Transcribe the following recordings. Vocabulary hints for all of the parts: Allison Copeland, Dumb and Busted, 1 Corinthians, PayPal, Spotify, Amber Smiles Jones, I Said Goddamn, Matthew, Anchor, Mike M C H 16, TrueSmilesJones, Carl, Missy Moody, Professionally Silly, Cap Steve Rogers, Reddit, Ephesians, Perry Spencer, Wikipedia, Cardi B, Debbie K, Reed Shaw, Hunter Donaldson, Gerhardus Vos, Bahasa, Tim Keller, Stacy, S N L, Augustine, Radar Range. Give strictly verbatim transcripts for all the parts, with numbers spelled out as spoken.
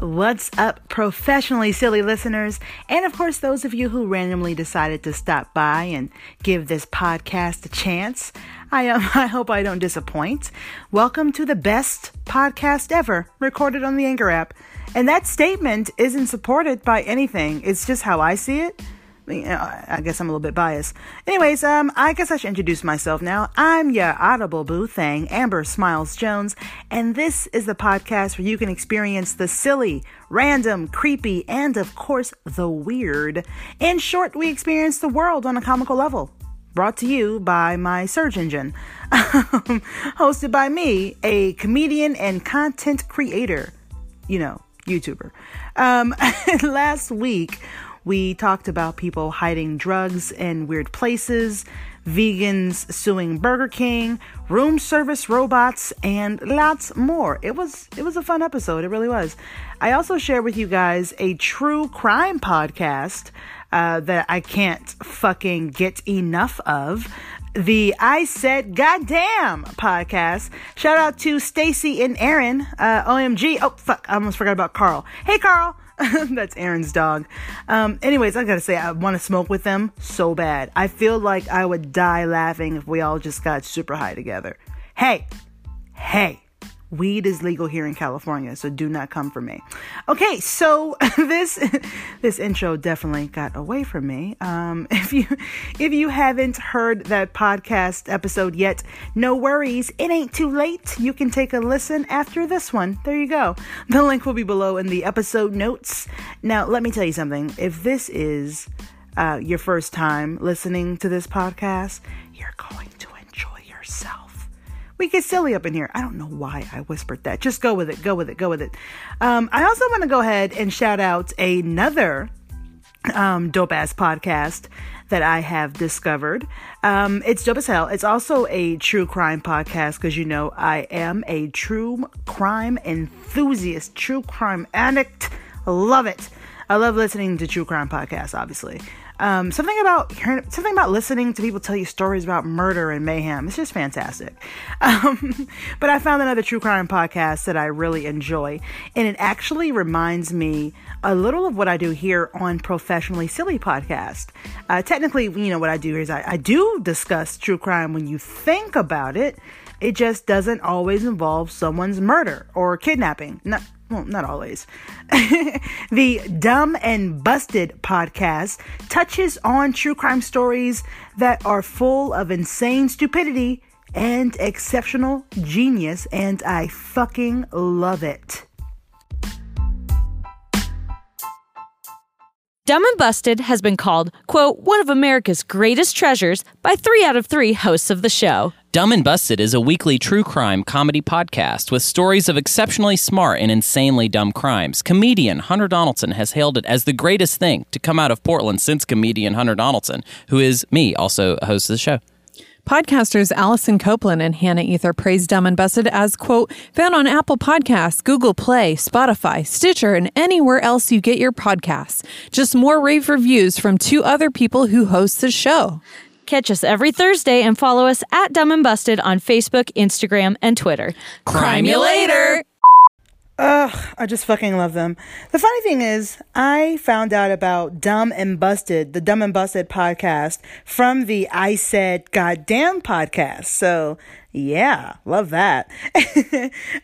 What's up, professionally silly listeners, and of course those of you who randomly decided to stop by and give this podcast a chance. I um, I hope I don't disappoint. Welcome to the best podcast ever, recorded on the Anchor app. And that statement isn't supported by anything. It's just how I see it. I guess I'm a little bit biased. Anyways, um, I guess I should introduce myself now. I'm your audible boo thing, Amber Smiles Jones, and this is the podcast where you can experience the silly, random, creepy, and of course, the weird. In short, we experience the world on a comical level. Brought to you by my search engine. Hosted by me, a comedian and content creator. You know, YouTuber. Um, last week, we talked about people hiding drugs in weird places, vegans suing Burger King, room service robots, and lots more. It was it was a fun episode. It really was. I also shared with you guys a true crime podcast uh, that I can't fucking get enough of. The I Said Goddamn podcast. Shout out to Stacy and Aaron. Uh, O M G. Oh, fuck. I almost forgot about Carl. Hey, Carl. That's Aaron's dog. Um, anyways, I gotta say, I want to smoke with them so bad. I feel like I would die laughing if we all just got super high together. Hey, hey, weed is legal here in California, so do not come for me. Okay, so this this intro definitely got away from me. Um, if you if you haven't heard that podcast episode yet, no worries, it ain't too late. You can take a listen after this one. There you go. The link will be below in the episode notes. Now, let me tell you something. If this is uh, your first time listening to this podcast, you're going to enjoy yourself. We get silly up in here. I don't know why I whispered that. Just go with it. Go with it. Go with it. Um, I also want to go ahead and shout out another um, dope-ass podcast that I have discovered. Um, it's dope as hell. It's also a true crime podcast because, you know, I am a true crime enthusiast, true crime addict. I love it. I love listening to true crime podcasts, obviously. Um, something about hearing, something about listening to people tell you stories about murder and mayhem. It's just fantastic. Um, but I found another true crime podcast that I really enjoy, and it actually reminds me a little of what I do here on Professionally Silly Podcast. Uh, technically, you know, what I do here is I, I do discuss true crime when you think about it. It just doesn't always involve someone's murder or kidnapping. No. Well, not always. The Dumb and Busted podcast touches on true crime stories that are full of insane stupidity and exceptional genius, and I fucking love it. Dumb and Busted has been called, quote, one of America's greatest treasures by three out of three hosts of the show. Dumb and Busted is a weekly true crime comedy podcast with stories of exceptionally smart and insanely dumb crimes. Comedian Hunter Donaldson has hailed it as the greatest thing to come out of Portland since comedian Hunter Donaldson, who is me, also hosts the show. Podcasters Allison Copeland and Hannah Ether praise Dumb and Busted as, quote, found on Apple Podcasts, Google Play, Spotify, Stitcher, and anywhere else you get your podcasts. Just more rave reviews from two other people who host the show. Catch us every Thursday and follow us at Dumb and Busted on Facebook, Instagram, and Twitter. Crime you later! Ugh, I just fucking love them. The funny thing is, I found out about Dumb and Busted, the Dumb and Busted podcast, from the I Said Goddamn podcast. So, yeah, love that.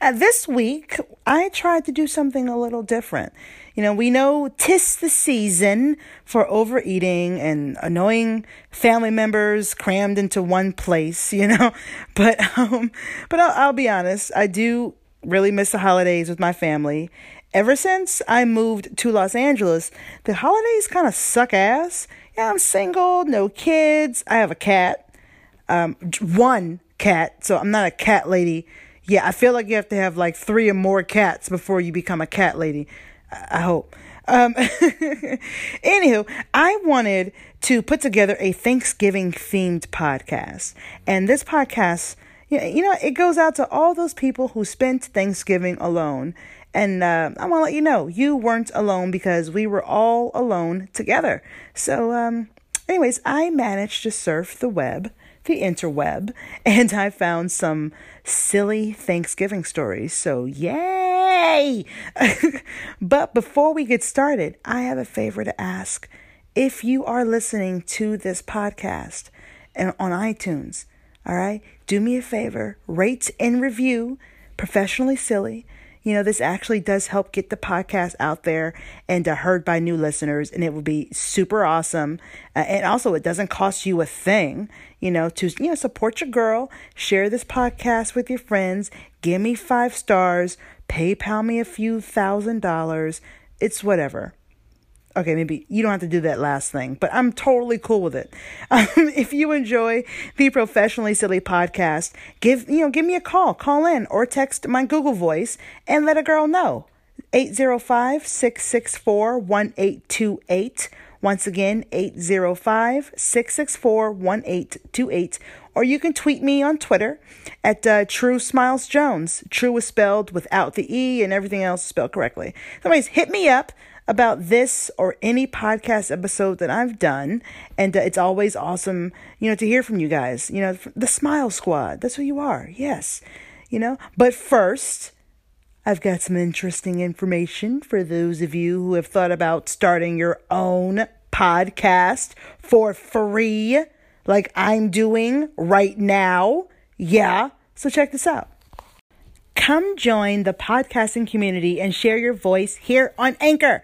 uh, this week, I tried to do something a little different. You know, we know 'tis the season for overeating and annoying family members crammed into one place, you know, but, um, but I'll, I'll be honest, I do really miss the holidays with my family. Ever since I moved to Los Angeles, the holidays kind of suck ass. Yeah, I'm single, no kids. I have a cat, um, one cat, so I'm not a cat lady. Yeah, I feel like you have to have like three or more cats before you become a cat lady. I, I hope. Um, anywho, I wanted to put together a Thanksgiving-themed podcast, and this podcast, you know, it goes out to all those people who spent Thanksgiving alone. And uh, I want to let you know, you weren't alone because we were all alone together. So um, anyways, I managed to surf the web, the interweb, and I found some silly Thanksgiving stories. So yeah. Yay! But before we get started, I have a favor to ask. If you are listening to this podcast on iTunes, all right, do me a favor, rate and review Professionally Silly. You know, this actually does help get the podcast out there and uh, heard by new listeners, and it will be super awesome. Uh, and also, it doesn't cost you a thing, you know, to you know support your girl, share this podcast with your friends, give me five stars, PayPal me a few thousand dollars. It's whatever. Okay, maybe you don't have to do that last thing, but I'm totally cool with it. Um, if you enjoy the Professionally Silly podcast, give you know, give me a call, call in, or text my Google Voice and let a girl know. eight zero five, six six four, one eight two eight. Once again, eight zero five, six six four, one eight two eight. Or you can tweet me on Twitter at uh, TrueSmilesJones. True is spelled without the E and everything else is spelled correctly. Anyways, hit me up about this or any podcast episode that I've done. And uh, it's always awesome, you know, to hear from you guys. You know, the Smile Squad. That's who you are. Yes. You know, but first, I've got some interesting information for those of you who have thought about starting your own podcast for free, like I'm doing right now. Yeah. So check this out. Come join the podcasting community and share your voice here on Anchor.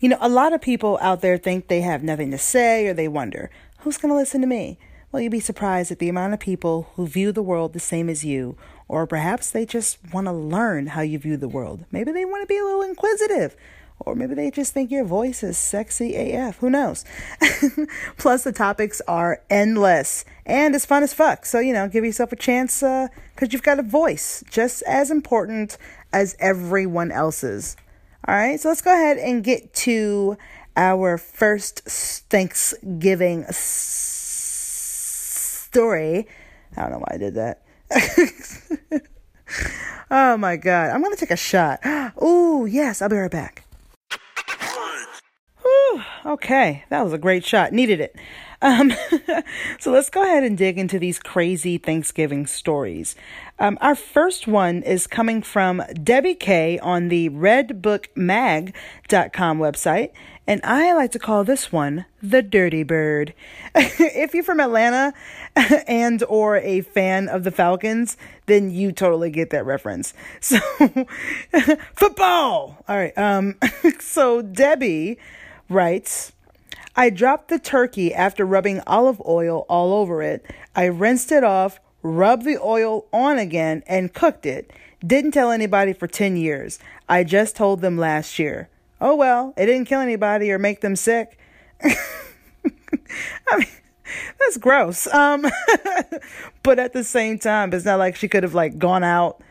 You know, a lot of people out there think they have nothing to say, or they wonder, who's going to listen to me? Well, you'd be surprised at the amount of people who view the world the same as you, or perhaps they just want to learn how you view the world. Maybe they want to be a little inquisitive. Or maybe they just think your voice is sexy A F. Who knows? Plus, the topics are endless. And it's fun as fuck. So, you know, give yourself a chance because uh, you've got a voice just as important as everyone else's. All right. So let's go ahead and get to our first Thanksgiving s- story. I don't know why I did that. Oh, my God. I'm going to take a shot. Oh, yes. I'll be right back. Okay, that was a great shot. Needed it. Um, so let's go ahead and dig into these crazy Thanksgiving stories. Um, our first one is coming from Debbie K on the red book mag dot com website. And I like to call this one the Dirty Bird. If you're from Atlanta and or a fan of the Falcons, then you totally get that reference. So football. All right. Um, so Debbie writes, I dropped the turkey after rubbing olive oil all over it. I rinsed it off, rubbed the oil on again, and cooked it. Didn't tell anybody for ten years. I just told them last year. Oh well, it didn't kill anybody or make them sick. I mean, that's gross. Um, but at the same time, it's not like she could have like gone out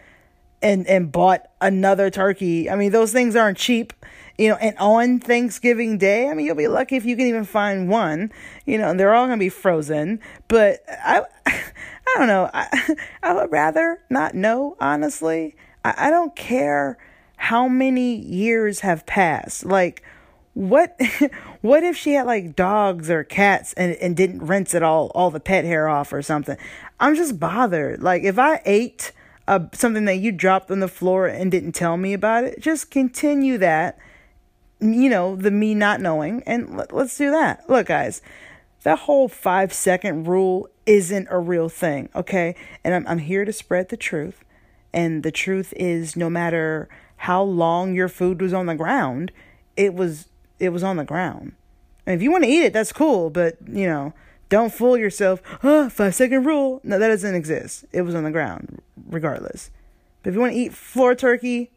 and, and bought another turkey. I mean, those things aren't cheap. You know, and on Thanksgiving Day, I mean, you'll be lucky if you can even find one, you know, and they're all going to be frozen. But I, I don't know. I, I would rather not know, honestly. I, I don't care how many years have passed. Like, what what if she had, like, dogs or cats and, and didn't rinse it all, all the pet hair off or something? I'm just bothered. Like, if I ate uh, something that you dropped on the floor and didn't tell me about it, just continue that. You know, the me not knowing, and let, let's do that. Look, guys, that whole five second rule isn't a real thing, okay? And I'm I'm here to spread the truth, and the truth is, no matter how long your food was on the ground, it was it was on the ground. And if you want to eat it, that's cool, but you know, don't fool yourself. Oh, five second rule. No, that doesn't exist. It was on the ground, regardless. But if you want to eat floor turkey,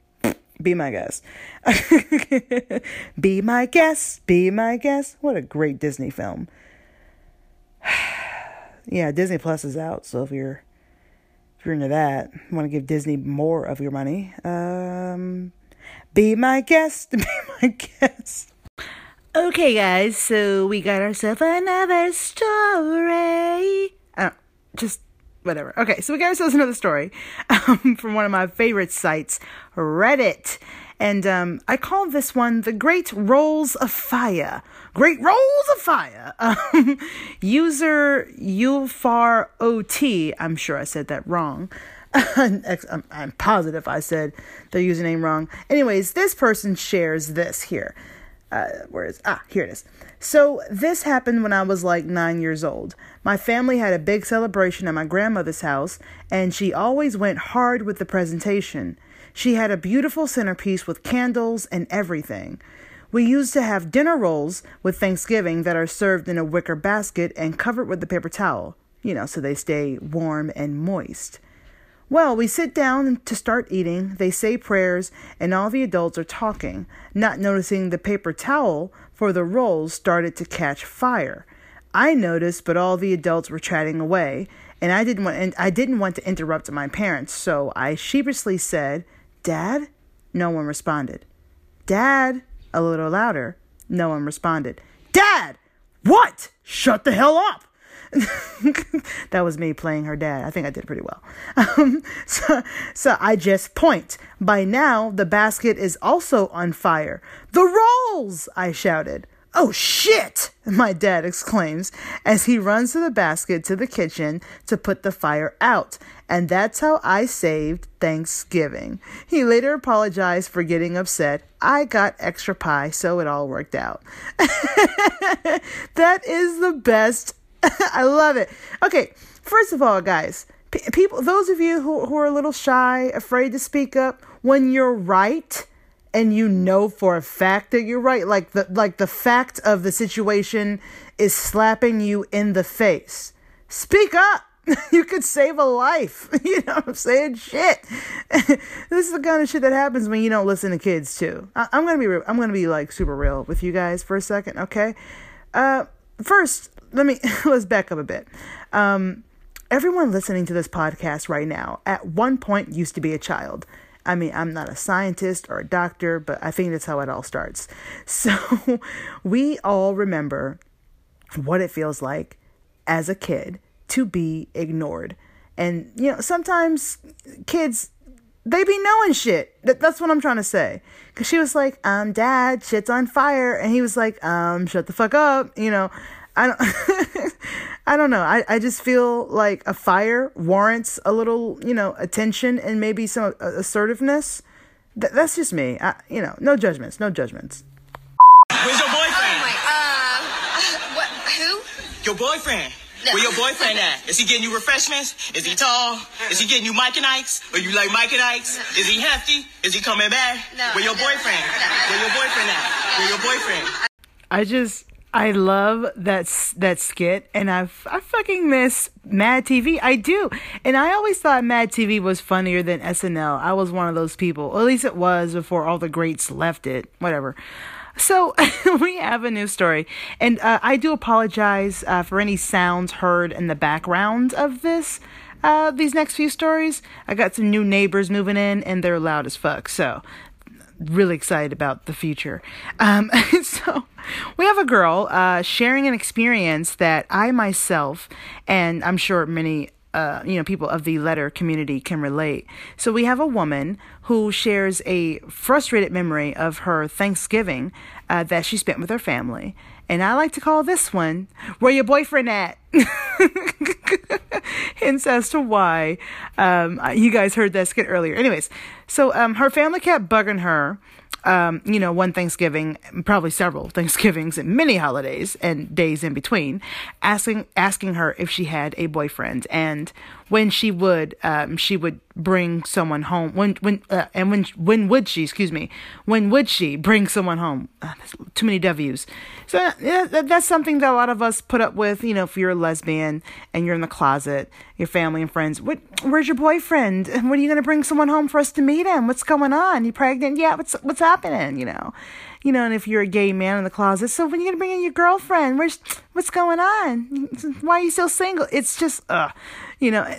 be my guest. Be my guest. Be my guest. What a great Disney film. Yeah, Disney Plus is out. So if you're if you're into that, you want to give Disney more of your money. Um, be my guest. Be my guest. Okay, guys. So we got ourselves another story. Uh, just. Whatever. Okay, so we got ourselves another story um, from one of my favorite sites, Reddit. And um, I call this one the Great Rolls of Fire. Great Rolls of Fire. Um, user U F A R O T, I'm sure I said that wrong, I'm, I'm positive I said their username wrong. Anyways, this person shares this here. Uh, where is, ah, here it is. So this happened when I was like nine years old. My family had a big celebration at my grandmother's house, and she always went hard with the presentation. She had a beautiful centerpiece with candles and everything. We used to have dinner rolls with Thanksgiving that are served in a wicker basket and covered with a paper towel, you know, so they stay warm and moist. Well, we sit down to start eating, they say prayers, and all the adults are talking, not noticing the paper towel for the rolls started to catch fire. I noticed, but all the adults were chatting away, and I didn't want, and I didn't want to interrupt my parents, so I sheepishly said, "Dad?" No one responded. "Dad?" A little louder. No one responded. "Dad! What? Shut the hell up!" That was me playing her dad. I think I did pretty well. Um, so, so I just point. By now, the basket is also on fire. "The rolls!" I shouted. "Oh, shit!" my dad exclaims as he runs to the basket to the kitchen to put the fire out. And that's how I saved Thanksgiving. He later apologized for getting upset. I got extra pie, so it all worked out. That is the best. I love it. Okay, first of all, guys, p- people, those of you who, who are a little shy, afraid to speak up, when you're right and you know for a fact that you're right, like the like the fact of the situation is slapping you in the face, speak up. You could save a life. You know what I'm saying? Shit. This is the kind of shit that happens when you don't listen to kids too. I- I'm gonna be re- I'm gonna be like super real with you guys for a second, okay? Uh, first. Let me, let's back up a bit. Um, everyone listening to this podcast right now at one point used to be a child. I mean, I'm not a scientist or a doctor, but I think that's how it all starts. So we all remember what it feels like as a kid to be ignored. And, you know, sometimes kids, they be knowing shit. That, that's what I'm trying to say. Because she was like, um, Dad, shit's on fire. And he was like, um, shut the fuck up, you know. I don't, I don't know. I, I just feel like a fire warrants a little, you know, attention and maybe some assertiveness. Th- that's just me. I, you know, no judgments, no judgments. Where's your boyfriend? Oh my, uh, what, who? Your boyfriend. No. Where your boyfriend at? Is he getting you refreshments? Is he tall? Is he getting you Mike and Ike's? Or you like Mike and Ike's? No. Is he hefty? Is he coming back? No. Where your boyfriend? No. Where your boyfriend at? Where your boyfriend? I just... I love that that skit, and I, I fucking miss Mad T V. I do. And I always thought Mad T V was funnier than S N L. I was one of those people. Or at least it was before all the greats left it. Whatever. So we have a new story. And uh, I do apologize uh, for any sounds heard in the background of this. Uh, these next few stories. I got some new neighbors moving in, and they're loud as fuck. So... really excited about the future. Um, so we have a girl uh, sharing an experience that I myself, and I'm sure many uh, you know, people of the letter community can relate. So we have a woman who shares a frustrated memory of her Thanksgiving uh, that she spent with her family. And I like to call this one, "Where Your Boyfriend At?" Hints as to why um, you guys heard that skit earlier. Anyways, so um, her family kept bugging her, um, you know, one Thanksgiving, probably several Thanksgivings and many holidays and days in between, asking asking her if she had a boyfriend, and when she would, um, she would bring someone home. When when uh, and when when would she? Excuse me. When would she bring someone home? Uh, too many W's. So yeah, that, that's something that a lot of us put up with. You know, if you're a lesbian and you're in the closet, your family and friends. What? Where's your boyfriend? When are you gonna bring someone home for us to meet him? What's going on? You pregnant? Yeah. What's what's happening? You know. You know, and if you're a gay man in the closet, so when are you gonna bring in your girlfriend? Where's what's going on? Why are you still single? It's just, uh, you know.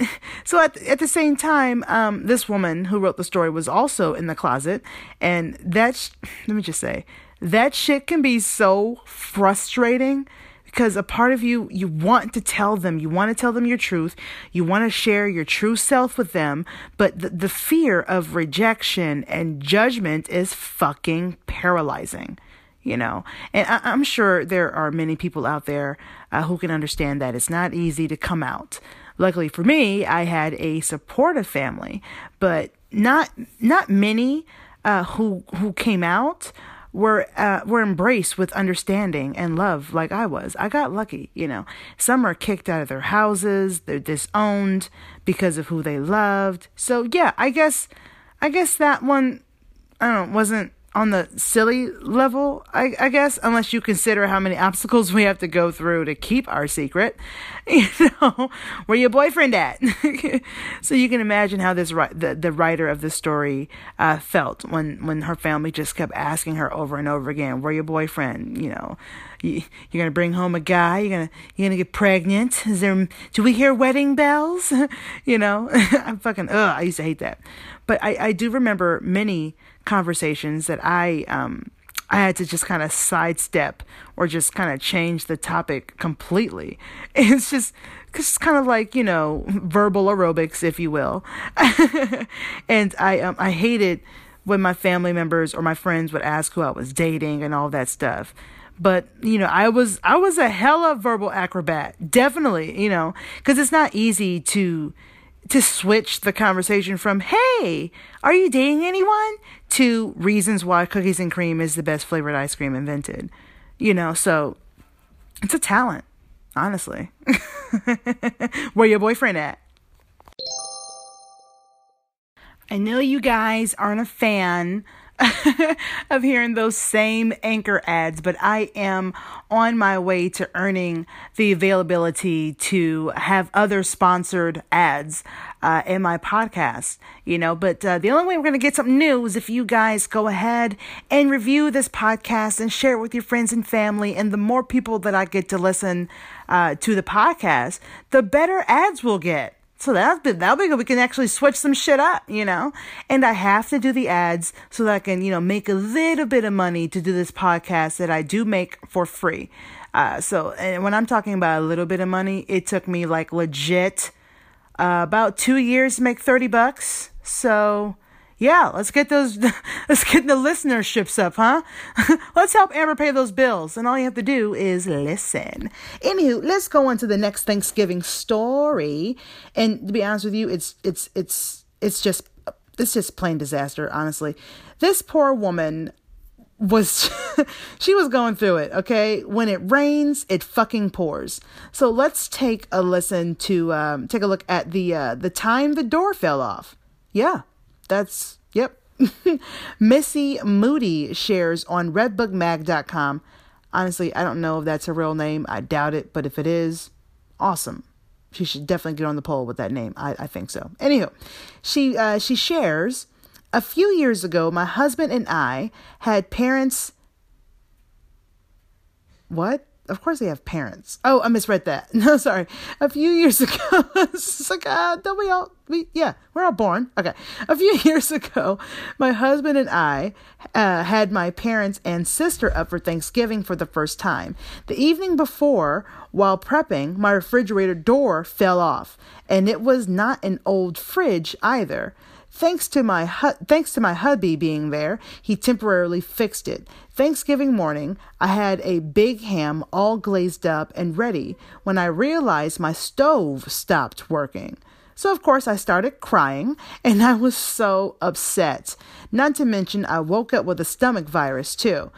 So at at the same time, um, this woman who wrote the story was also in the closet, and that sh- let me just say that shit can be so frustrating. Because a part of you, you want to tell them, you want to tell them your truth, you want to share your true self with them, but the, the fear of rejection and judgment is fucking paralyzing, you know? And I, I'm sure there are many people out there uh, who can understand that it's not easy to come out. Luckily for me, I had a supportive family, but not not many uh, who who came out were uh, were embraced with understanding and love like I was. I got lucky, you know. Some are kicked out of their houses, they're disowned because of who they loved. So yeah, I guess I guess that one I don't know, wasn't on the silly level, I, I guess, unless you consider how many obstacles we have to go through to keep our secret, you know, where your boyfriend at? So you can imagine how this the, the writer of the story uh, felt when, when her family just kept asking her over and over again, where your boyfriend? You know, you, you're gonna bring home a guy, you're gonna you're gonna get pregnant. Is there? Do we hear wedding bells? You know, I'm fucking ugh. I used to hate that, but I I do remember many conversations that I um I had to just kind of sidestep or just kind of change the topic completely. It's just it's kind of like, you know, verbal aerobics, if you will. And I um I hated when my family members or my friends would ask who I was dating and all that stuff. But, you know, I was I was a hella verbal acrobat, definitely, you know, because it's not easy to to switch the conversation from, hey, are you dating anyone? To reasons why cookies and cream is the best flavored ice cream invented. You know, so it's a talent, honestly. Where your boyfriend at? I know you guys aren't a fan of hearing those same Anchor ads, but I am on my way to earning the availability to have other sponsored ads uh, in my podcast, you know, but uh, the only way we're going to get something new is if you guys go ahead and review this podcast and share it with your friends and family. And the more people that I get to listen uh, to the podcast, the better ads we'll get. So that'll be, that'll be good. We can actually switch some shit up, you know? And I have to do the ads so that I can, you know, make a little bit of money to do this podcast that I do make for free. Uh, so, and when I'm talking about a little bit of money, it took me like legit uh, about two years to make thirty bucks. So yeah, let's get those, let's get the listenerships up, huh? Let's help Amber pay those bills. And all you have to do is listen. Anywho, let's go on to the next Thanksgiving story. And to be honest with you, it's, it's, it's, it's just, it's just plain disaster. Honestly, this poor woman was, she was going through it. Okay. When it rains, it fucking pours. So let's take a listen to, um, take a look at the, uh, the time the door fell off. Yeah. That's, yep. Missy Moody shares on red book mag dot com. Honestly, I don't know if that's her real name. I doubt it. But if it is, awesome. She should definitely get on the poll with that name. I, I think so. Anywho, she, uh, she shares, a few years ago, my husband and I had parents. What? Of course they have parents. Oh, I misread that. No, sorry. A few years ago, it's like, uh, don't we all, we, yeah, we're all born. Okay. A few years ago, my husband and I uh, had my parents and sister up for Thanksgiving for the first time. The evening before, while prepping, my refrigerator door fell off, and it was not an old fridge either. Thanks to my hu- thanks to my hubby being there, he temporarily fixed it. Thanksgiving morning, I had a big ham all glazed up and ready when I realized my stove stopped working. So, of course, I started crying, and I was so upset. Not to mention, I woke up with a stomach virus, too.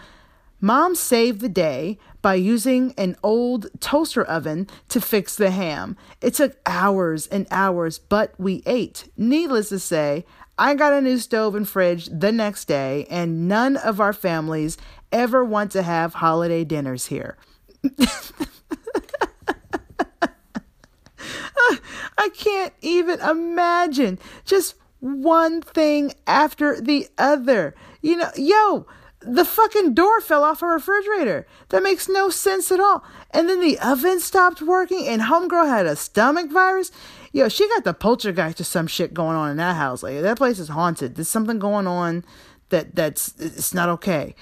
Mom saved the day by using an old toaster oven to fix the ham. It took hours and hours, but we ate. Needless to say, I got a new stove and fridge the next day, and none of our families ever want to have holiday dinners here. I can't even imagine. Just one thing after the other. You know, yo, the fucking door fell off her refrigerator. That makes no sense at all. And then the oven stopped working, and homegirl had a stomach virus. Yo, she got the poltergeist or some shit going on in that house. Like, that place is haunted. There's something going on that that's it's not okay.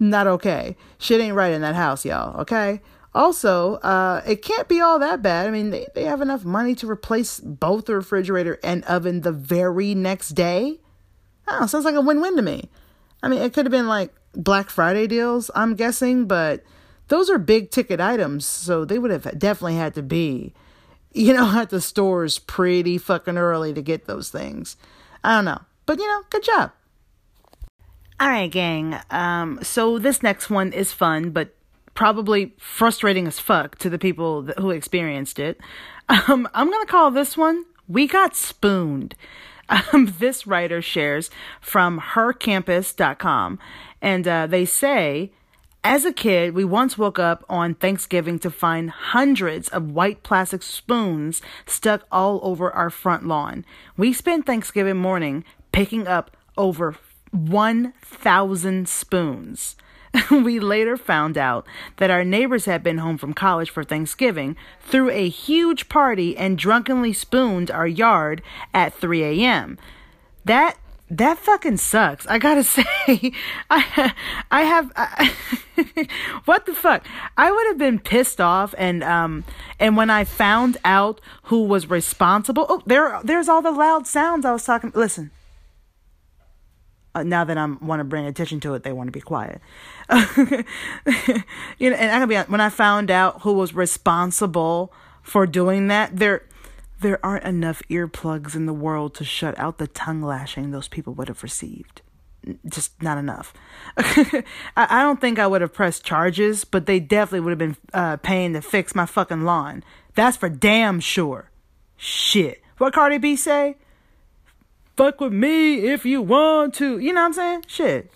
Not okay. Shit ain't right in that house, y'all. Okay. Also, uh, it can't be all that bad. I mean, they, they have enough money to replace both the refrigerator and oven the very next day. Oh, sounds like a win-win to me. I mean, it could have been like Black Friday deals, I'm guessing, but those are big ticket items. So they would have definitely had to be, you know, at the stores pretty fucking early to get those things. I don't know. But, you know, good job. All right, gang. Um, so this next one is fun, but probably frustrating as fuck to the people that, who experienced it. Um, I'm going to call this one, We Got Spooned. Um, this writer shares from her campus dot com, and uh, they say, as a kid, we once woke up on Thanksgiving to find hundreds of white plastic spoons stuck all over our front lawn. We spent Thanksgiving morning picking up over one thousand spoons. We later found out that our neighbors had been home from college for Thanksgiving, threw a huge party, and drunkenly spooned our yard at three a.m. That that fucking sucks. I gotta say, I I have I, what the fuck? I would have been pissed off, and um and when I found out who was responsible, oh there there's all the loud sounds I was talking. Listen. Uh, now that I want to bring attention to it, they want to be quiet. You know, and I gotta be honest, when I found out who was responsible for doing that, there, there aren't enough earplugs in the world to shut out the tongue lashing those people would have received. Just not enough. I, I don't think I would have pressed charges, but they definitely would have been uh, paying to fix my fucking lawn. That's for damn sure. Shit. What Cardi B say? Fuck with me if you want to. You know what I'm saying? Shit.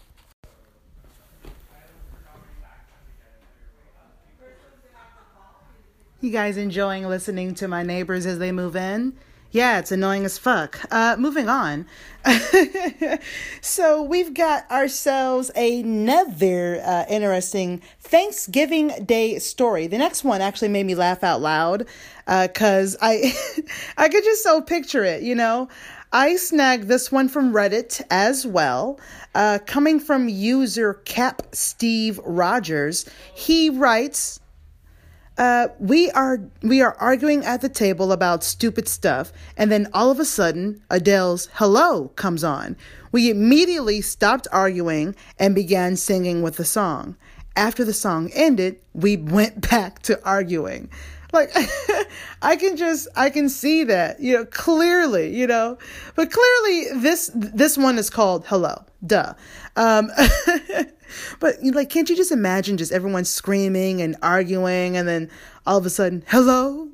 You guys enjoying listening to my neighbors as they move in? Yeah, it's annoying as fuck. Uh, moving on. So we've got ourselves another uh, interesting Thanksgiving Day story. The next one actually made me laugh out loud because uh, I, I could just so picture it, you know? I snagged this one from Reddit as well, uh, coming from user Cap Steve Rogers. He writes, uh, we are we are arguing at the table about stupid stuff, and then all of a sudden, Adele's Hello comes on. We immediately stopped arguing and began singing with the song. After the song ended, we went back to arguing. Like, I can just, I can see that, you know, clearly, you know, but clearly this, this one is called Hello, duh. Um, but like, can't you just imagine just everyone screaming and arguing and then all of a sudden, hello,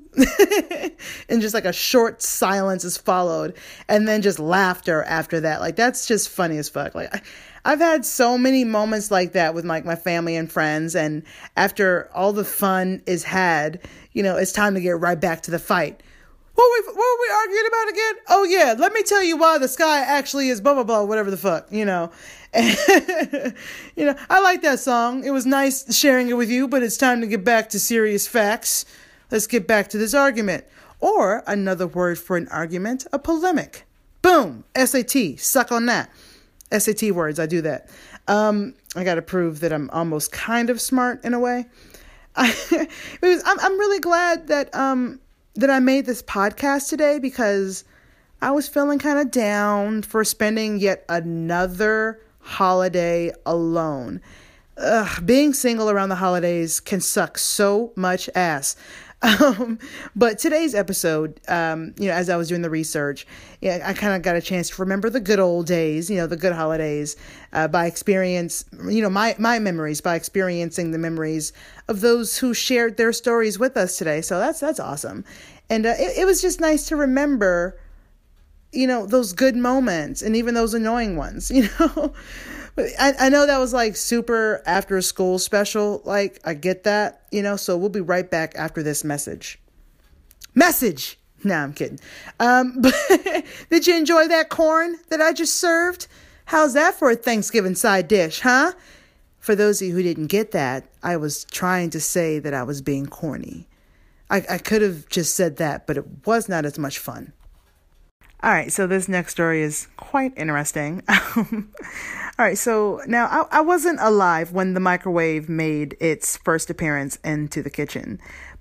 and just like a short silence is followed and then just laughter after that. Like, that's just funny as fuck. Like, I, I've had so many moments like that with like my, my family and friends, and after all the fun is had, you know, it's time to get right back to the fight. What were we, what were we arguing about again? Oh yeah, let me tell you why the sky actually is blah blah blah, whatever the fuck, you know. You know, I like that song. It was nice sharing it with you, but it's time to get back to serious facts. Let's get back to this argument, or another word for an argument, a polemic. Boom, S A T, suck on that. S A T words, I do that. Um, I got to prove that I'm almost kind of smart in a way. I, was, I'm, I'm really glad that um, that I made this podcast today, because I was feeling kind of down for spending yet another holiday alone. Ugh, being single around the holidays can suck so much ass. Um, but today's episode, um, you know, as I was doing the research, yeah, I kind of got a chance to remember the good old days, you know, the good holidays, uh, by experience, you know, my, my memories by experiencing the memories of those who shared their stories with us today. So that's, that's awesome. And, uh, it, it was just nice to remember, you know, those good moments and even those annoying ones, you know. I, I know that was like super after school special. Like, I get that, you know, so we'll be right back after this message. Message. No, I'm kidding. Um, but did you enjoy that corn that I just served? How's that for a Thanksgiving side dish, huh? For those of you who didn't get that, I was trying to say that I was being corny. I, I could have just said that, but it was not as much fun. All right, so this next story is quite interesting. Um, all right, so now I, I wasn't alive when the microwave made its first appearance into the kitchen.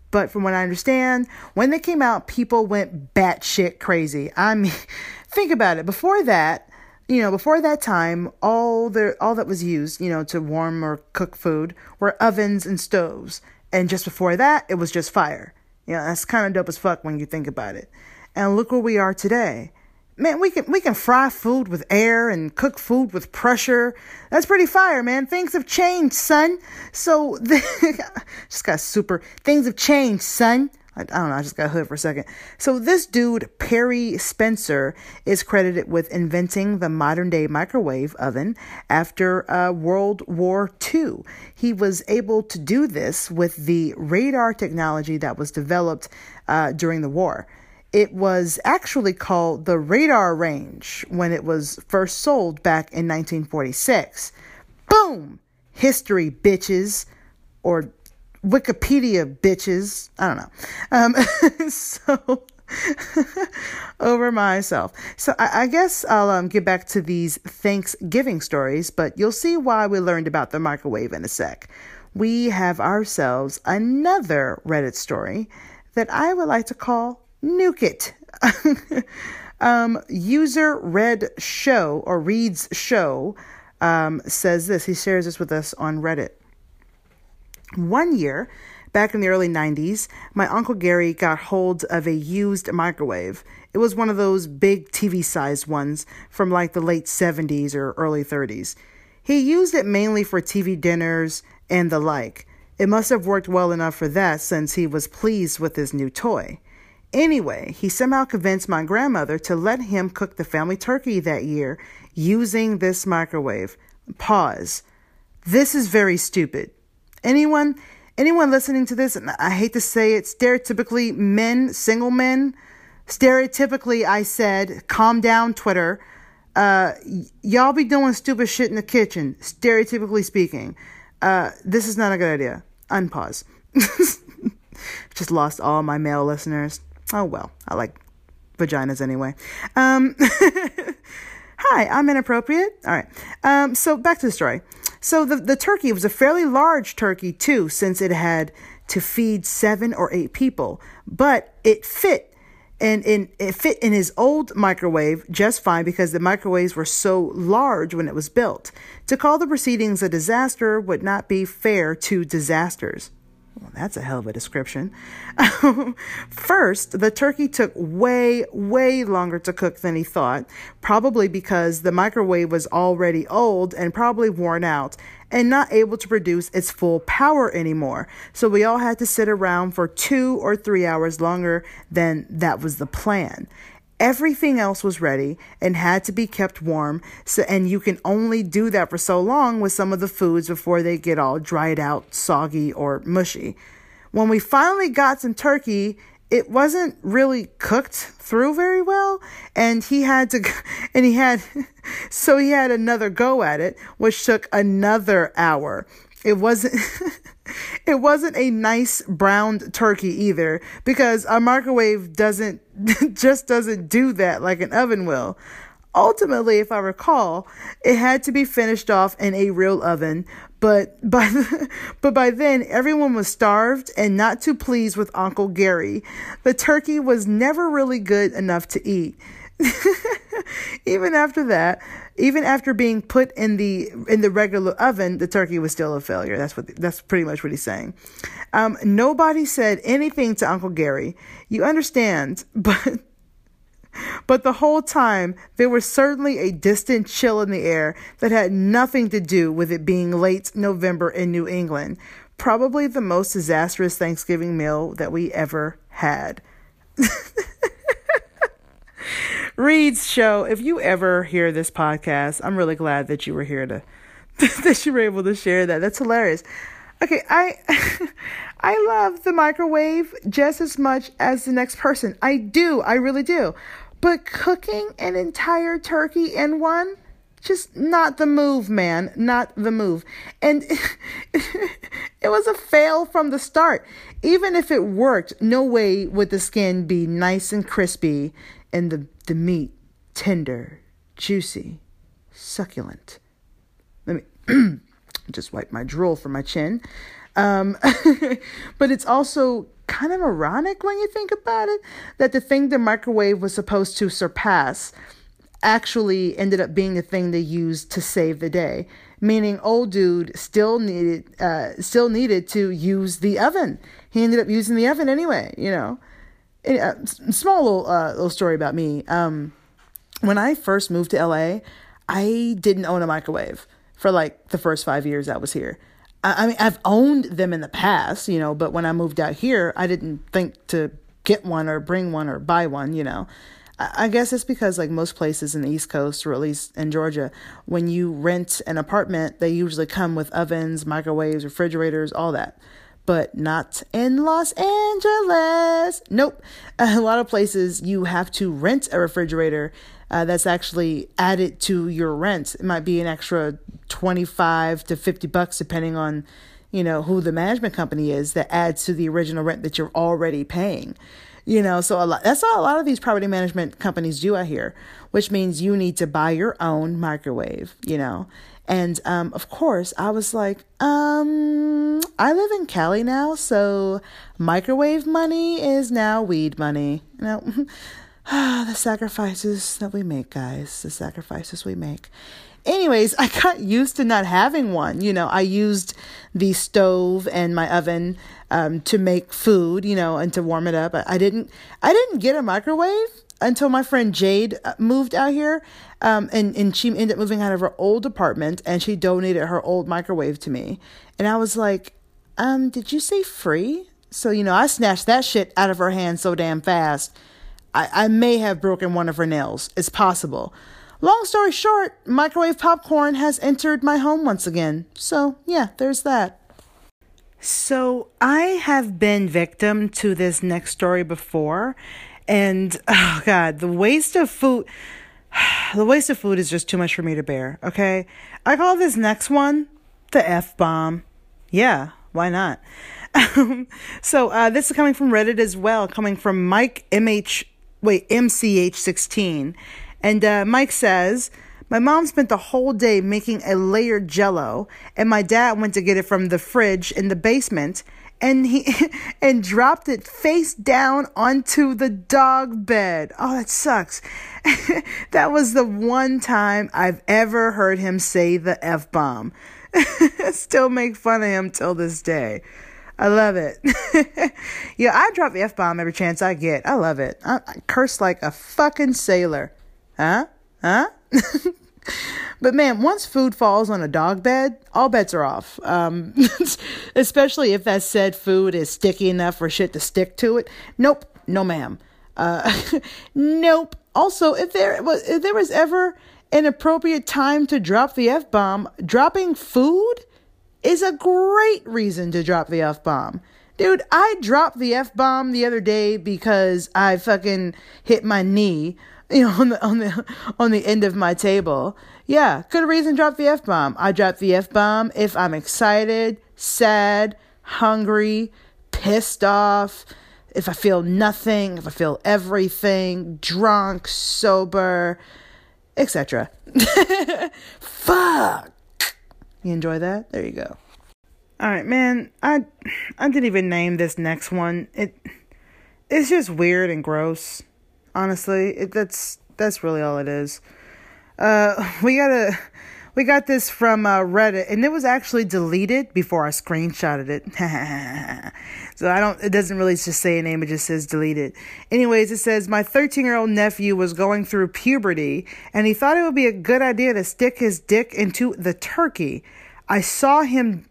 But from what I understand, when they came out, people went batshit crazy. I mean, think about it. Before that, you know, before that time, all the all that was used, you know, to warm or cook food were ovens and stoves. And just before that, it was just fire. You know, that's kind of dope as fuck when you think about it. And look where we are today. Man, we can we can fry food with air and cook food with pressure. That's pretty fire, man. Things have changed, son. So, the, just got super, things have changed, son. I, I don't know, I just got hood for a second. So this dude, Perry Spencer, is credited with inventing the modern-day microwave oven after uh, World War Two. He was able to do this with the radar technology that was developed uh, during the war. It was actually called the Radar Range when it was first sold back in nineteen forty-six. Boom! History, bitches. Or Wikipedia, bitches. I don't know. Um, so, over myself. So, I, I guess I'll um, get back to these Thanksgiving stories, but you'll see why we learned about the microwave in a sec. We have ourselves another Reddit story that I would like to call Nuke It. um, user Reed Shaw or Reed's Shaw um, says this. He shares this with us on Reddit. One year, back in the early nineties, my Uncle Gary got hold of a used microwave. It was one of those big T V-sized ones from like the late seventies or early thirties. He used it mainly for T V dinners and the like. It must have worked well enough for that since he was pleased with his new toy. Anyway, he somehow convinced my grandmother to let him cook the family turkey that year using this microwave. Pause. This is very stupid. Anyone, anyone listening to this, and I hate to say it, stereotypically men, single men, stereotypically I said, calm down, Twitter. Uh, y- y'all be doing stupid shit in the kitchen, stereotypically speaking. Uh, this is not a good idea. Unpause. Just lost all my male listeners. Oh, well, I like vaginas anyway. Um, hi, I'm inappropriate. All right. Um, so back to the story. So the, the turkey was a fairly large turkey, too, since it had to feed seven or eight people. But it fit. And in, it fit in his old microwave just fine because the microwaves were so large when it was built. To call the proceedings a disaster would not be fair to disasters. Well, that's a hell of a description. First, the turkey took way, way longer to cook than he thought, probably because the microwave was already old and probably worn out and not able to produce its full power anymore. So we all had to sit around for two or three hours longer than that was the plan. Everything else was ready and had to be kept warm. So, and you can only do that for so long with some of the foods before they get all dried out, soggy, or mushy. When we finally got some turkey, it wasn't really cooked through very well, and he had to, and he had, so he had another go at it, which took another hour. It wasn't, it wasn't a nice browned turkey either, because a microwave doesn't, just doesn't do that like an oven will. Ultimately, if I recall, it had to be finished off in a real oven, but by, the, but by then everyone was starved and not too pleased with Uncle Gary. The turkey was never really good enough to eat. Even after that, even after being put in the in the regular oven, the turkey was still a failure. That's what that's pretty much what he's saying. Um, nobody said anything to Uncle Gary. You understand, but but the whole time there was certainly a distant chill in the air that had nothing to do with it being late November in New England. Probably the most disastrous Thanksgiving meal that we ever had. Reed's Shaw, if you ever hear this podcast, I'm really glad that you were here to, that you were able to share that. That's hilarious. Okay, I, I love the microwave just as much as the next person. I do, I really do. But cooking an entire turkey in one, just not the move, man. Not the move. And it was a fail from the start. Even if it worked, no way would the skin be nice and crispy and the, the meat tender, juicy, succulent. Let me just wipe my drool from my chin. Um, but it's also kind of ironic when you think about it that the thing the microwave was supposed to surpass actually ended up being the thing they used to save the day. Meaning old dude still needed uh, still needed to use the oven. He ended up using the oven anyway, you know. It, uh, small little, uh, little story about me. Um, when I first moved to L A, I didn't own a microwave for like the first five years I was here. I, I mean, I've owned them in the past, you know, but when I moved out here, I didn't think to get one or bring one or buy one, you know. I guess it's because like most places in the East Coast, or at least in Georgia, when you rent an apartment, they usually come with ovens, microwaves, refrigerators, all that. But not in Los Angeles. Nope. A lot of places you have to rent a refrigerator uh, that's actually added to your rent. It might be an extra twenty-five to fifty bucks depending on, you know, who the management company is that adds to the original rent that you're already paying. You know, so a lot, that's how a lot of these property management companies do out here, which means you need to buy your own microwave, you know. And, um, of course, I was like, um, I live in Cali now, so microwave money is now weed money. You know, the sacrifices that we make, guys, the sacrifices we make. Anyways, I got used to not having one. You know, I used the stove and my oven um, to make food, you know, and to warm it up. I didn't I didn't get a microwave until my friend Jade moved out here. Um, and, and she ended up moving out of her old apartment, and she donated her old microwave to me. And I was like, um, did you say free? So, you know, I snatched that shit out of her hand so damn fast. I, I may have broken one of her nails. It's possible. Long story short, microwave popcorn has entered my home once again. So, yeah, there's that. So, I have been victim to this next story before. And, oh, God, the waste of food. The waste of food is just too much for me to bear, okay? I call this next one the F-bomb. Yeah, why not? Um, so, uh, this is coming from Reddit as well, coming from Mike M H, wait, M C H sixteen. And uh, Mike says, my mom spent the whole day making a layered jello, and my dad went to get it from the fridge in the basement, and he and dropped it face down onto the dog bed. Oh, that sucks. That was the one time I've ever heard him say the F-bomb. Still make fun of him till this day. I love it. Yeah, I drop the F-bomb every chance I get. I love it. I, I curse like a fucking sailor. Huh? Huh? But man, once food falls on a dog bed, all bets are off. Um, especially if that said food is sticky enough for shit to stick to it. Nope. No, ma'am. Uh, nope. Also, if there was, if there was ever an appropriate time to drop the F-bomb, dropping food is a great reason to drop the F-bomb. Dude, I dropped the F-bomb the other day because I fucking hit my knee, you know, on the on the on the end of my table. Yeah, good reason to drop the F-bomb. I drop the F-bomb if I'm excited, sad, hungry, pissed off, if I feel nothing, if I feel everything, drunk, sober, et cetera. Fuck. You enjoy that? There you go. All right, man. I I didn't even name this next one. It it's just weird and gross. Honestly, it, that's that's really all it is. Uh, we got a we got this from uh, Reddit, and it was actually deleted before I screenshotted it. So I don't. It doesn't really just say a name; it just says deleted. Anyways, it says my thirteen-year-old nephew was going through puberty, and he thought it would be a good idea to stick his dick into the turkey. I saw him,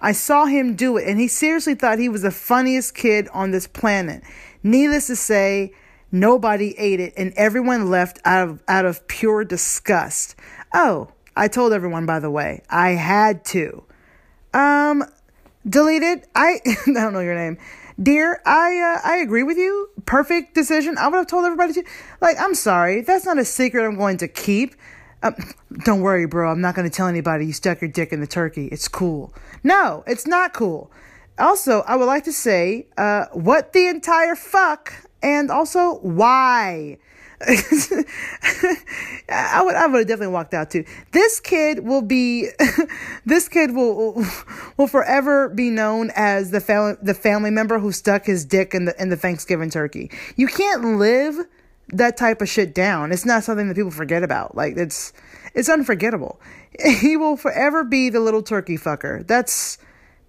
I saw him do it, and he seriously thought he was the funniest kid on this planet. Needless to say, nobody ate it, and everyone left out of out of pure disgust. Oh, I told everyone, by the way. I had to. Um, deleted. I, I don't know your name. Dear, I uh, I agree with you. Perfect decision. I would have told everybody to. Like, I'm sorry. That's not a secret I'm going to keep. Um, don't worry, bro. I'm not going to tell anybody you stuck your dick in the turkey. It's cool. No, it's not cool. Also, I would like to say, uh, what the entire fuck... And also, why? I would I would have definitely walked out too. This kid will be, this kid will will forever be known as the family the family member who stuck his dick in the in the Thanksgiving turkey. You can't live that type of shit down. It's not something that people forget about. Like, it's it's unforgettable. He will forever be the little turkey fucker. That's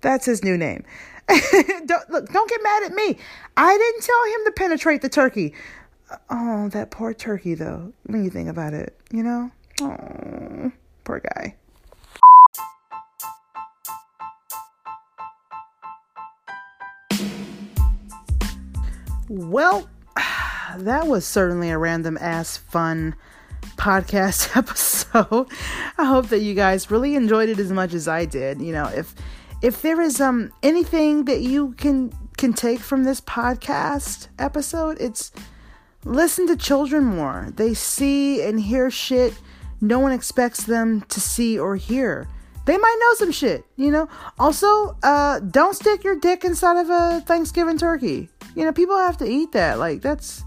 that's his new name. don't, look, don't get mad at me. I didn't tell him to penetrate the turkey. Oh, that poor turkey, though, when you think about it, you know? Oh, poor guy. Well, that was certainly a random-ass fun podcast episode. I hope that you guys really enjoyed it as much as I did. You know, if if there is um anything that you can can take from this podcast episode, it's listen to children more. They see and hear shit no one expects them to see or hear. They might know some shit, you know? Also, uh, don't stick your dick inside of a Thanksgiving turkey. You know, people have to eat that. Like, that's...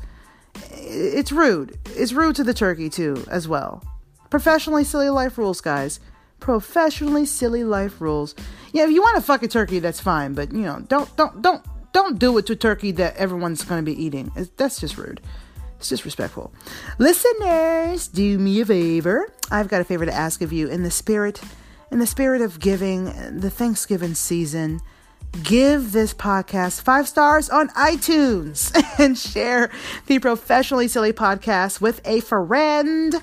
It's rude. It's rude to the turkey, too, as well. Professionally silly life rules, guys. Professionally silly life rules. Yeah, if you want to fuck a turkey, that's fine. But, you know, don't, don't, don't, don't do it to a turkey that everyone's going to be eating. It's, that's just rude. It's disrespectful. Listeners, do me a favor. I've got a favor to ask of you in the spirit... In the spirit of giving the Thanksgiving season, give this podcast five stars on iTunes and share the Professionally Silly podcast with a friend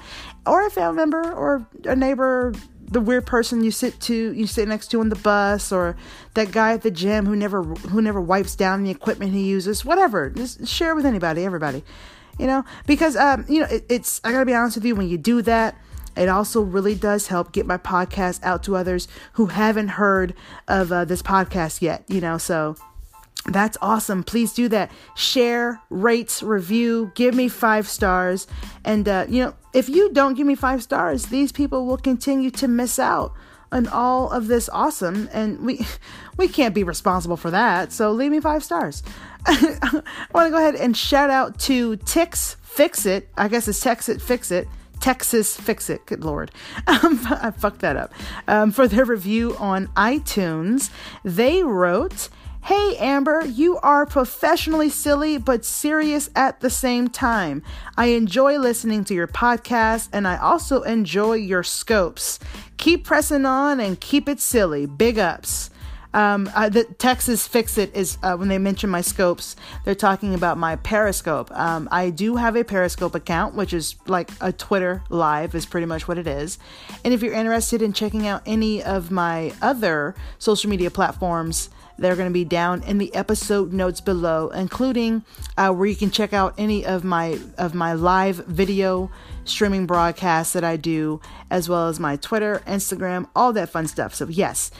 or a family member or a neighbor, the weird person you sit to, you sit next to on the bus, or that guy at the gym who never who never wipes down the equipment he uses, whatever. Just share with anybody, everybody, you know, because, um, you know, it, it's, I gotta be honest with you, when you do that, it also really does help get my podcast out to others who haven't heard of uh, this podcast yet, you know, so that's awesome. Please do that. Share, rate, review, give me five stars. And, uh, you know, if you don't give me five stars, these people will continue to miss out on all of this awesome. And we, we can't be responsible for that. So leave me five stars. I want to go ahead and shout out to Tix Fix It. I guess it's Tix It Fix It. Texas Fix It, good lord. Um, I fucked that up. Um, for their review on iTunes, they wrote, "Hey Amber, you are professionally silly but serious at the same time. I enjoy listening to your podcast and I also enjoy your scopes. Keep pressing on and keep it silly. Big ups." Um, uh, the Texas Fix It is uh, when they mention my scopes, they're talking about my Periscope. Um, I do have a Periscope account, which is like a Twitter live is pretty much what it is. And if you're interested in checking out any of my other social media platforms, they're going to be down in the episode notes below, including uh, where you can check out any of my of my live video streaming broadcasts that I do, as well as my Twitter, Instagram, all that fun stuff. So yes.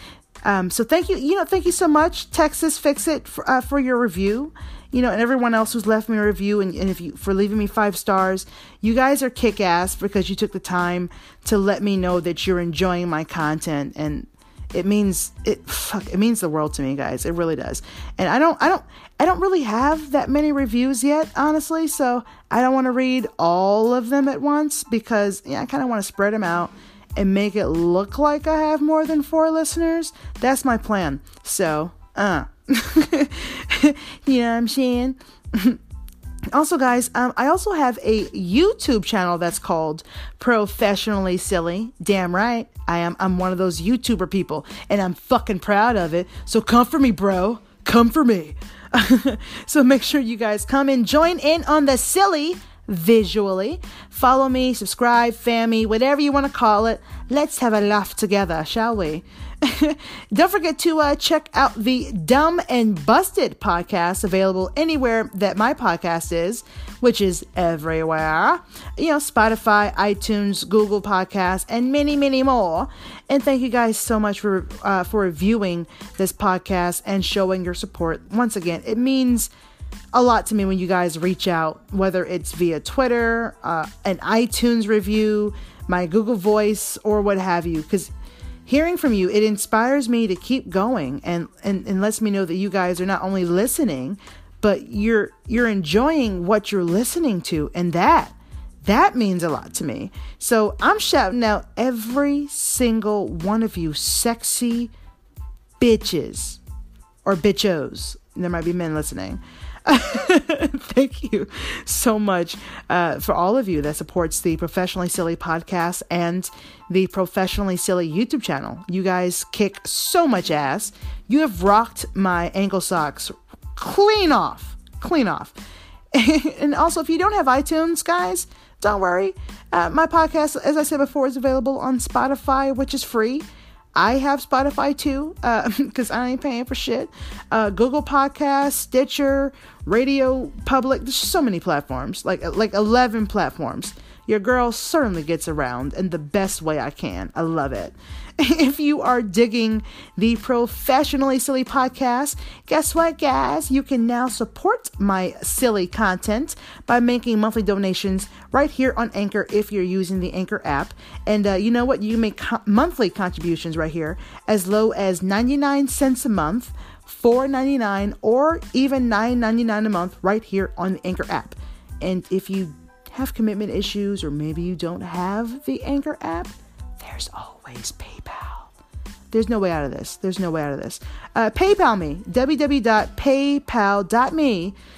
Um, so thank you, you know, thank you so much, Texas Fix It, for, uh, for your review, you know, and everyone else who's left me a review and, and if you, for leaving me five stars. You guys are kick ass because you took the time to let me know that you're enjoying my content, and it means it, fuck, it means the world to me, guys. It really does. And I don't, I don't, I don't really have that many reviews yet, honestly. So I don't want to read all of them at once because yeah, I kind of want to spread them out and make it look like I have more than four listeners. That's my plan. So, uh, you know what I'm saying? Also, guys, um, I also have a YouTube channel that's called Professionally Silly. Damn right. I am. I'm one of those YouTuber people and I'm fucking proud of it. So come for me, bro. Come for me. So make sure you guys come and join in on the silly visually. Follow me, subscribe, fammy, whatever you want to call it. Let's have a laugh together, shall we? Don't forget to uh, check out the Dumb and Busted podcast, available anywhere that my podcast is, which is everywhere. You know, Spotify, iTunes, Google Podcasts, and many, many more. And thank you guys so much for uh, for reviewing this podcast and showing your support. Once again, it means a lot to me when you guys reach out, whether it's via Twitter, uh, an iTunes review, my Google Voice, or what have you. Because hearing from you, it inspires me to keep going and, and, and lets me know that you guys are not only listening, but you're you're enjoying what you're listening to. And that, that means a lot to me. So I'm shouting out every single one of you sexy bitches or bitchos. There might be men listening. Thank you so much uh, for all of you that supports the Professionally Silly podcast and the Professionally Silly YouTube channel. You guys kick so much ass. You have rocked my ankle socks clean off, clean off. And also, if you don't have iTunes, guys, don't worry. Uh, my podcast, as I said before, is available on Spotify, which is free. I have Spotify too, because uh, I ain't paying for shit. Uh, Google Podcasts, Stitcher, Radio Public. There's so many platforms, like like eleven platforms. Your girl certainly gets around in the best way I can. I love it. If you are digging the Professionally Silly podcast, guess what, guys? You can now support my silly content by making monthly donations right here on Anchor if you're using the Anchor app. And uh, you know what? You make co- monthly contributions right here as low as ninety-nine cents a month, four ninety-nine, or even nine ninety-nine a month right here on the Anchor app. And if you have commitment issues, or maybe you don't have the Anchor app, there's always PayPal. There's no way out of this. There's no way out of this. Uh, PayPal me, www.paypal.me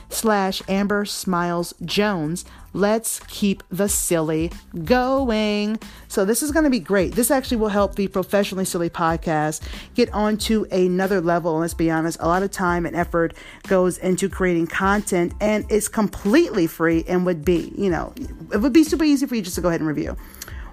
slash Amber Smiles Jones. Let's keep the silly going. So this is going to be great. This actually will help the Professionally Silly podcast get onto another level. And let's be honest, a lot of time and effort goes into creating content, and it's completely free and would be, you know, it would be super easy for you just to go ahead and review.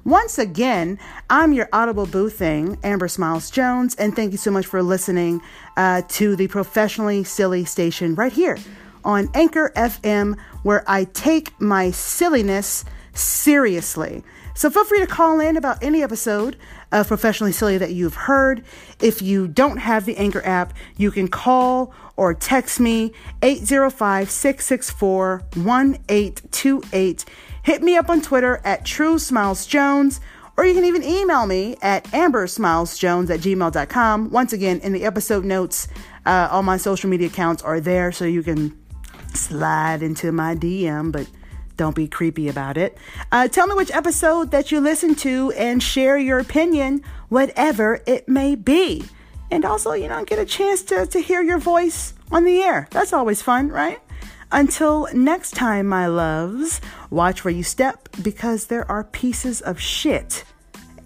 Once again, I'm your Audible Boo Thing, Amber Smiles Jones, and thank you so much for listening uh, to the Professionally Silly Station right here on Anchor F M, where I take my silliness seriously. So feel free to call in about any episode of Professionally Silly that you've heard. If you don't have the Anchor app, you can call or text me eight zero five, six six four, one eight two eight. Hit me up on Twitter at TrueSmilesJones, or you can even email me at AmberSmilesJones at gmail dot com. Once again, in the episode notes, uh, all my social media accounts are there, so you can slide into my D M, but don't be creepy about it. Uh, tell me which episode that you listened to and share your opinion, whatever it may be. And also, you know, get a chance to, to hear your voice on the air. That's always fun, right? Until next time, my loves, watch where you step, because there are pieces of shit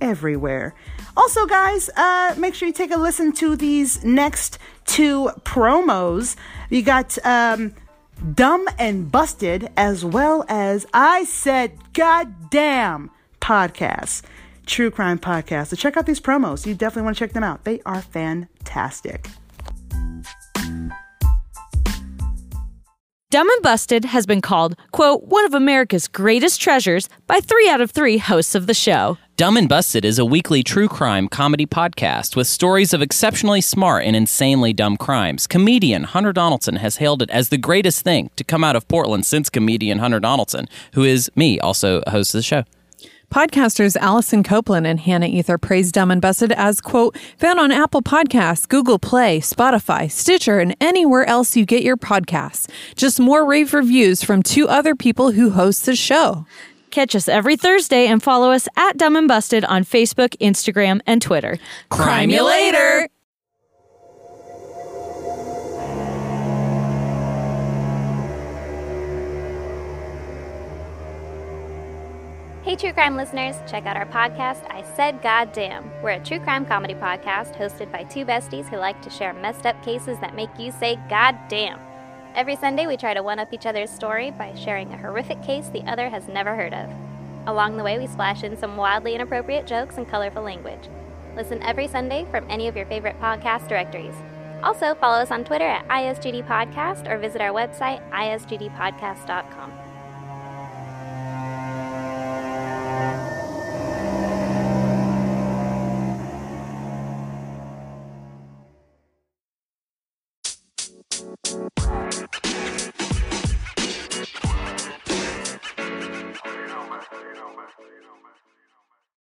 everywhere. Also, guys, uh, make sure you take a listen to these next two promos. You got um, Dumb and Busted, as well as I Said Goddamn Podcast, True Crime Podcast. So check out these promos. You definitely want to check them out. They are fantastic. Dumb and Busted has been called, quote, one of America's greatest treasures by three out of three hosts of the show. Dumb and Busted is a weekly true crime comedy podcast with stories of exceptionally smart and insanely dumb crimes. Comedian Hunter Donaldson has hailed it as the greatest thing to come out of Portland since comedian Hunter Donaldson, who is me, also a host of the show. Podcasters Allison Copeland and Hannah Ether praised Dumb and Busted as, quote, found on Apple Podcasts, Google Play, Spotify, Stitcher, and anywhere else you get your podcasts. Just more rave reviews from two other people who host the show. Catch us every Thursday and follow us at Dumb and Busted on Facebook, Instagram, and Twitter. Crime you later! Hey, true crime listeners, check out our podcast, I Said Goddamn. We're a true crime comedy podcast hosted by two besties who like to share messed up cases that make you say goddamn. Every Sunday, we try to one-up each other's story by sharing a horrific case the other has never heard of. Along the way, we splash in some wildly inappropriate jokes and colorful language. Listen every Sunday from any of your favorite podcast directories. Also, follow us on Twitter at I S G D Podcast or visit our website, I S G D podcast dot com.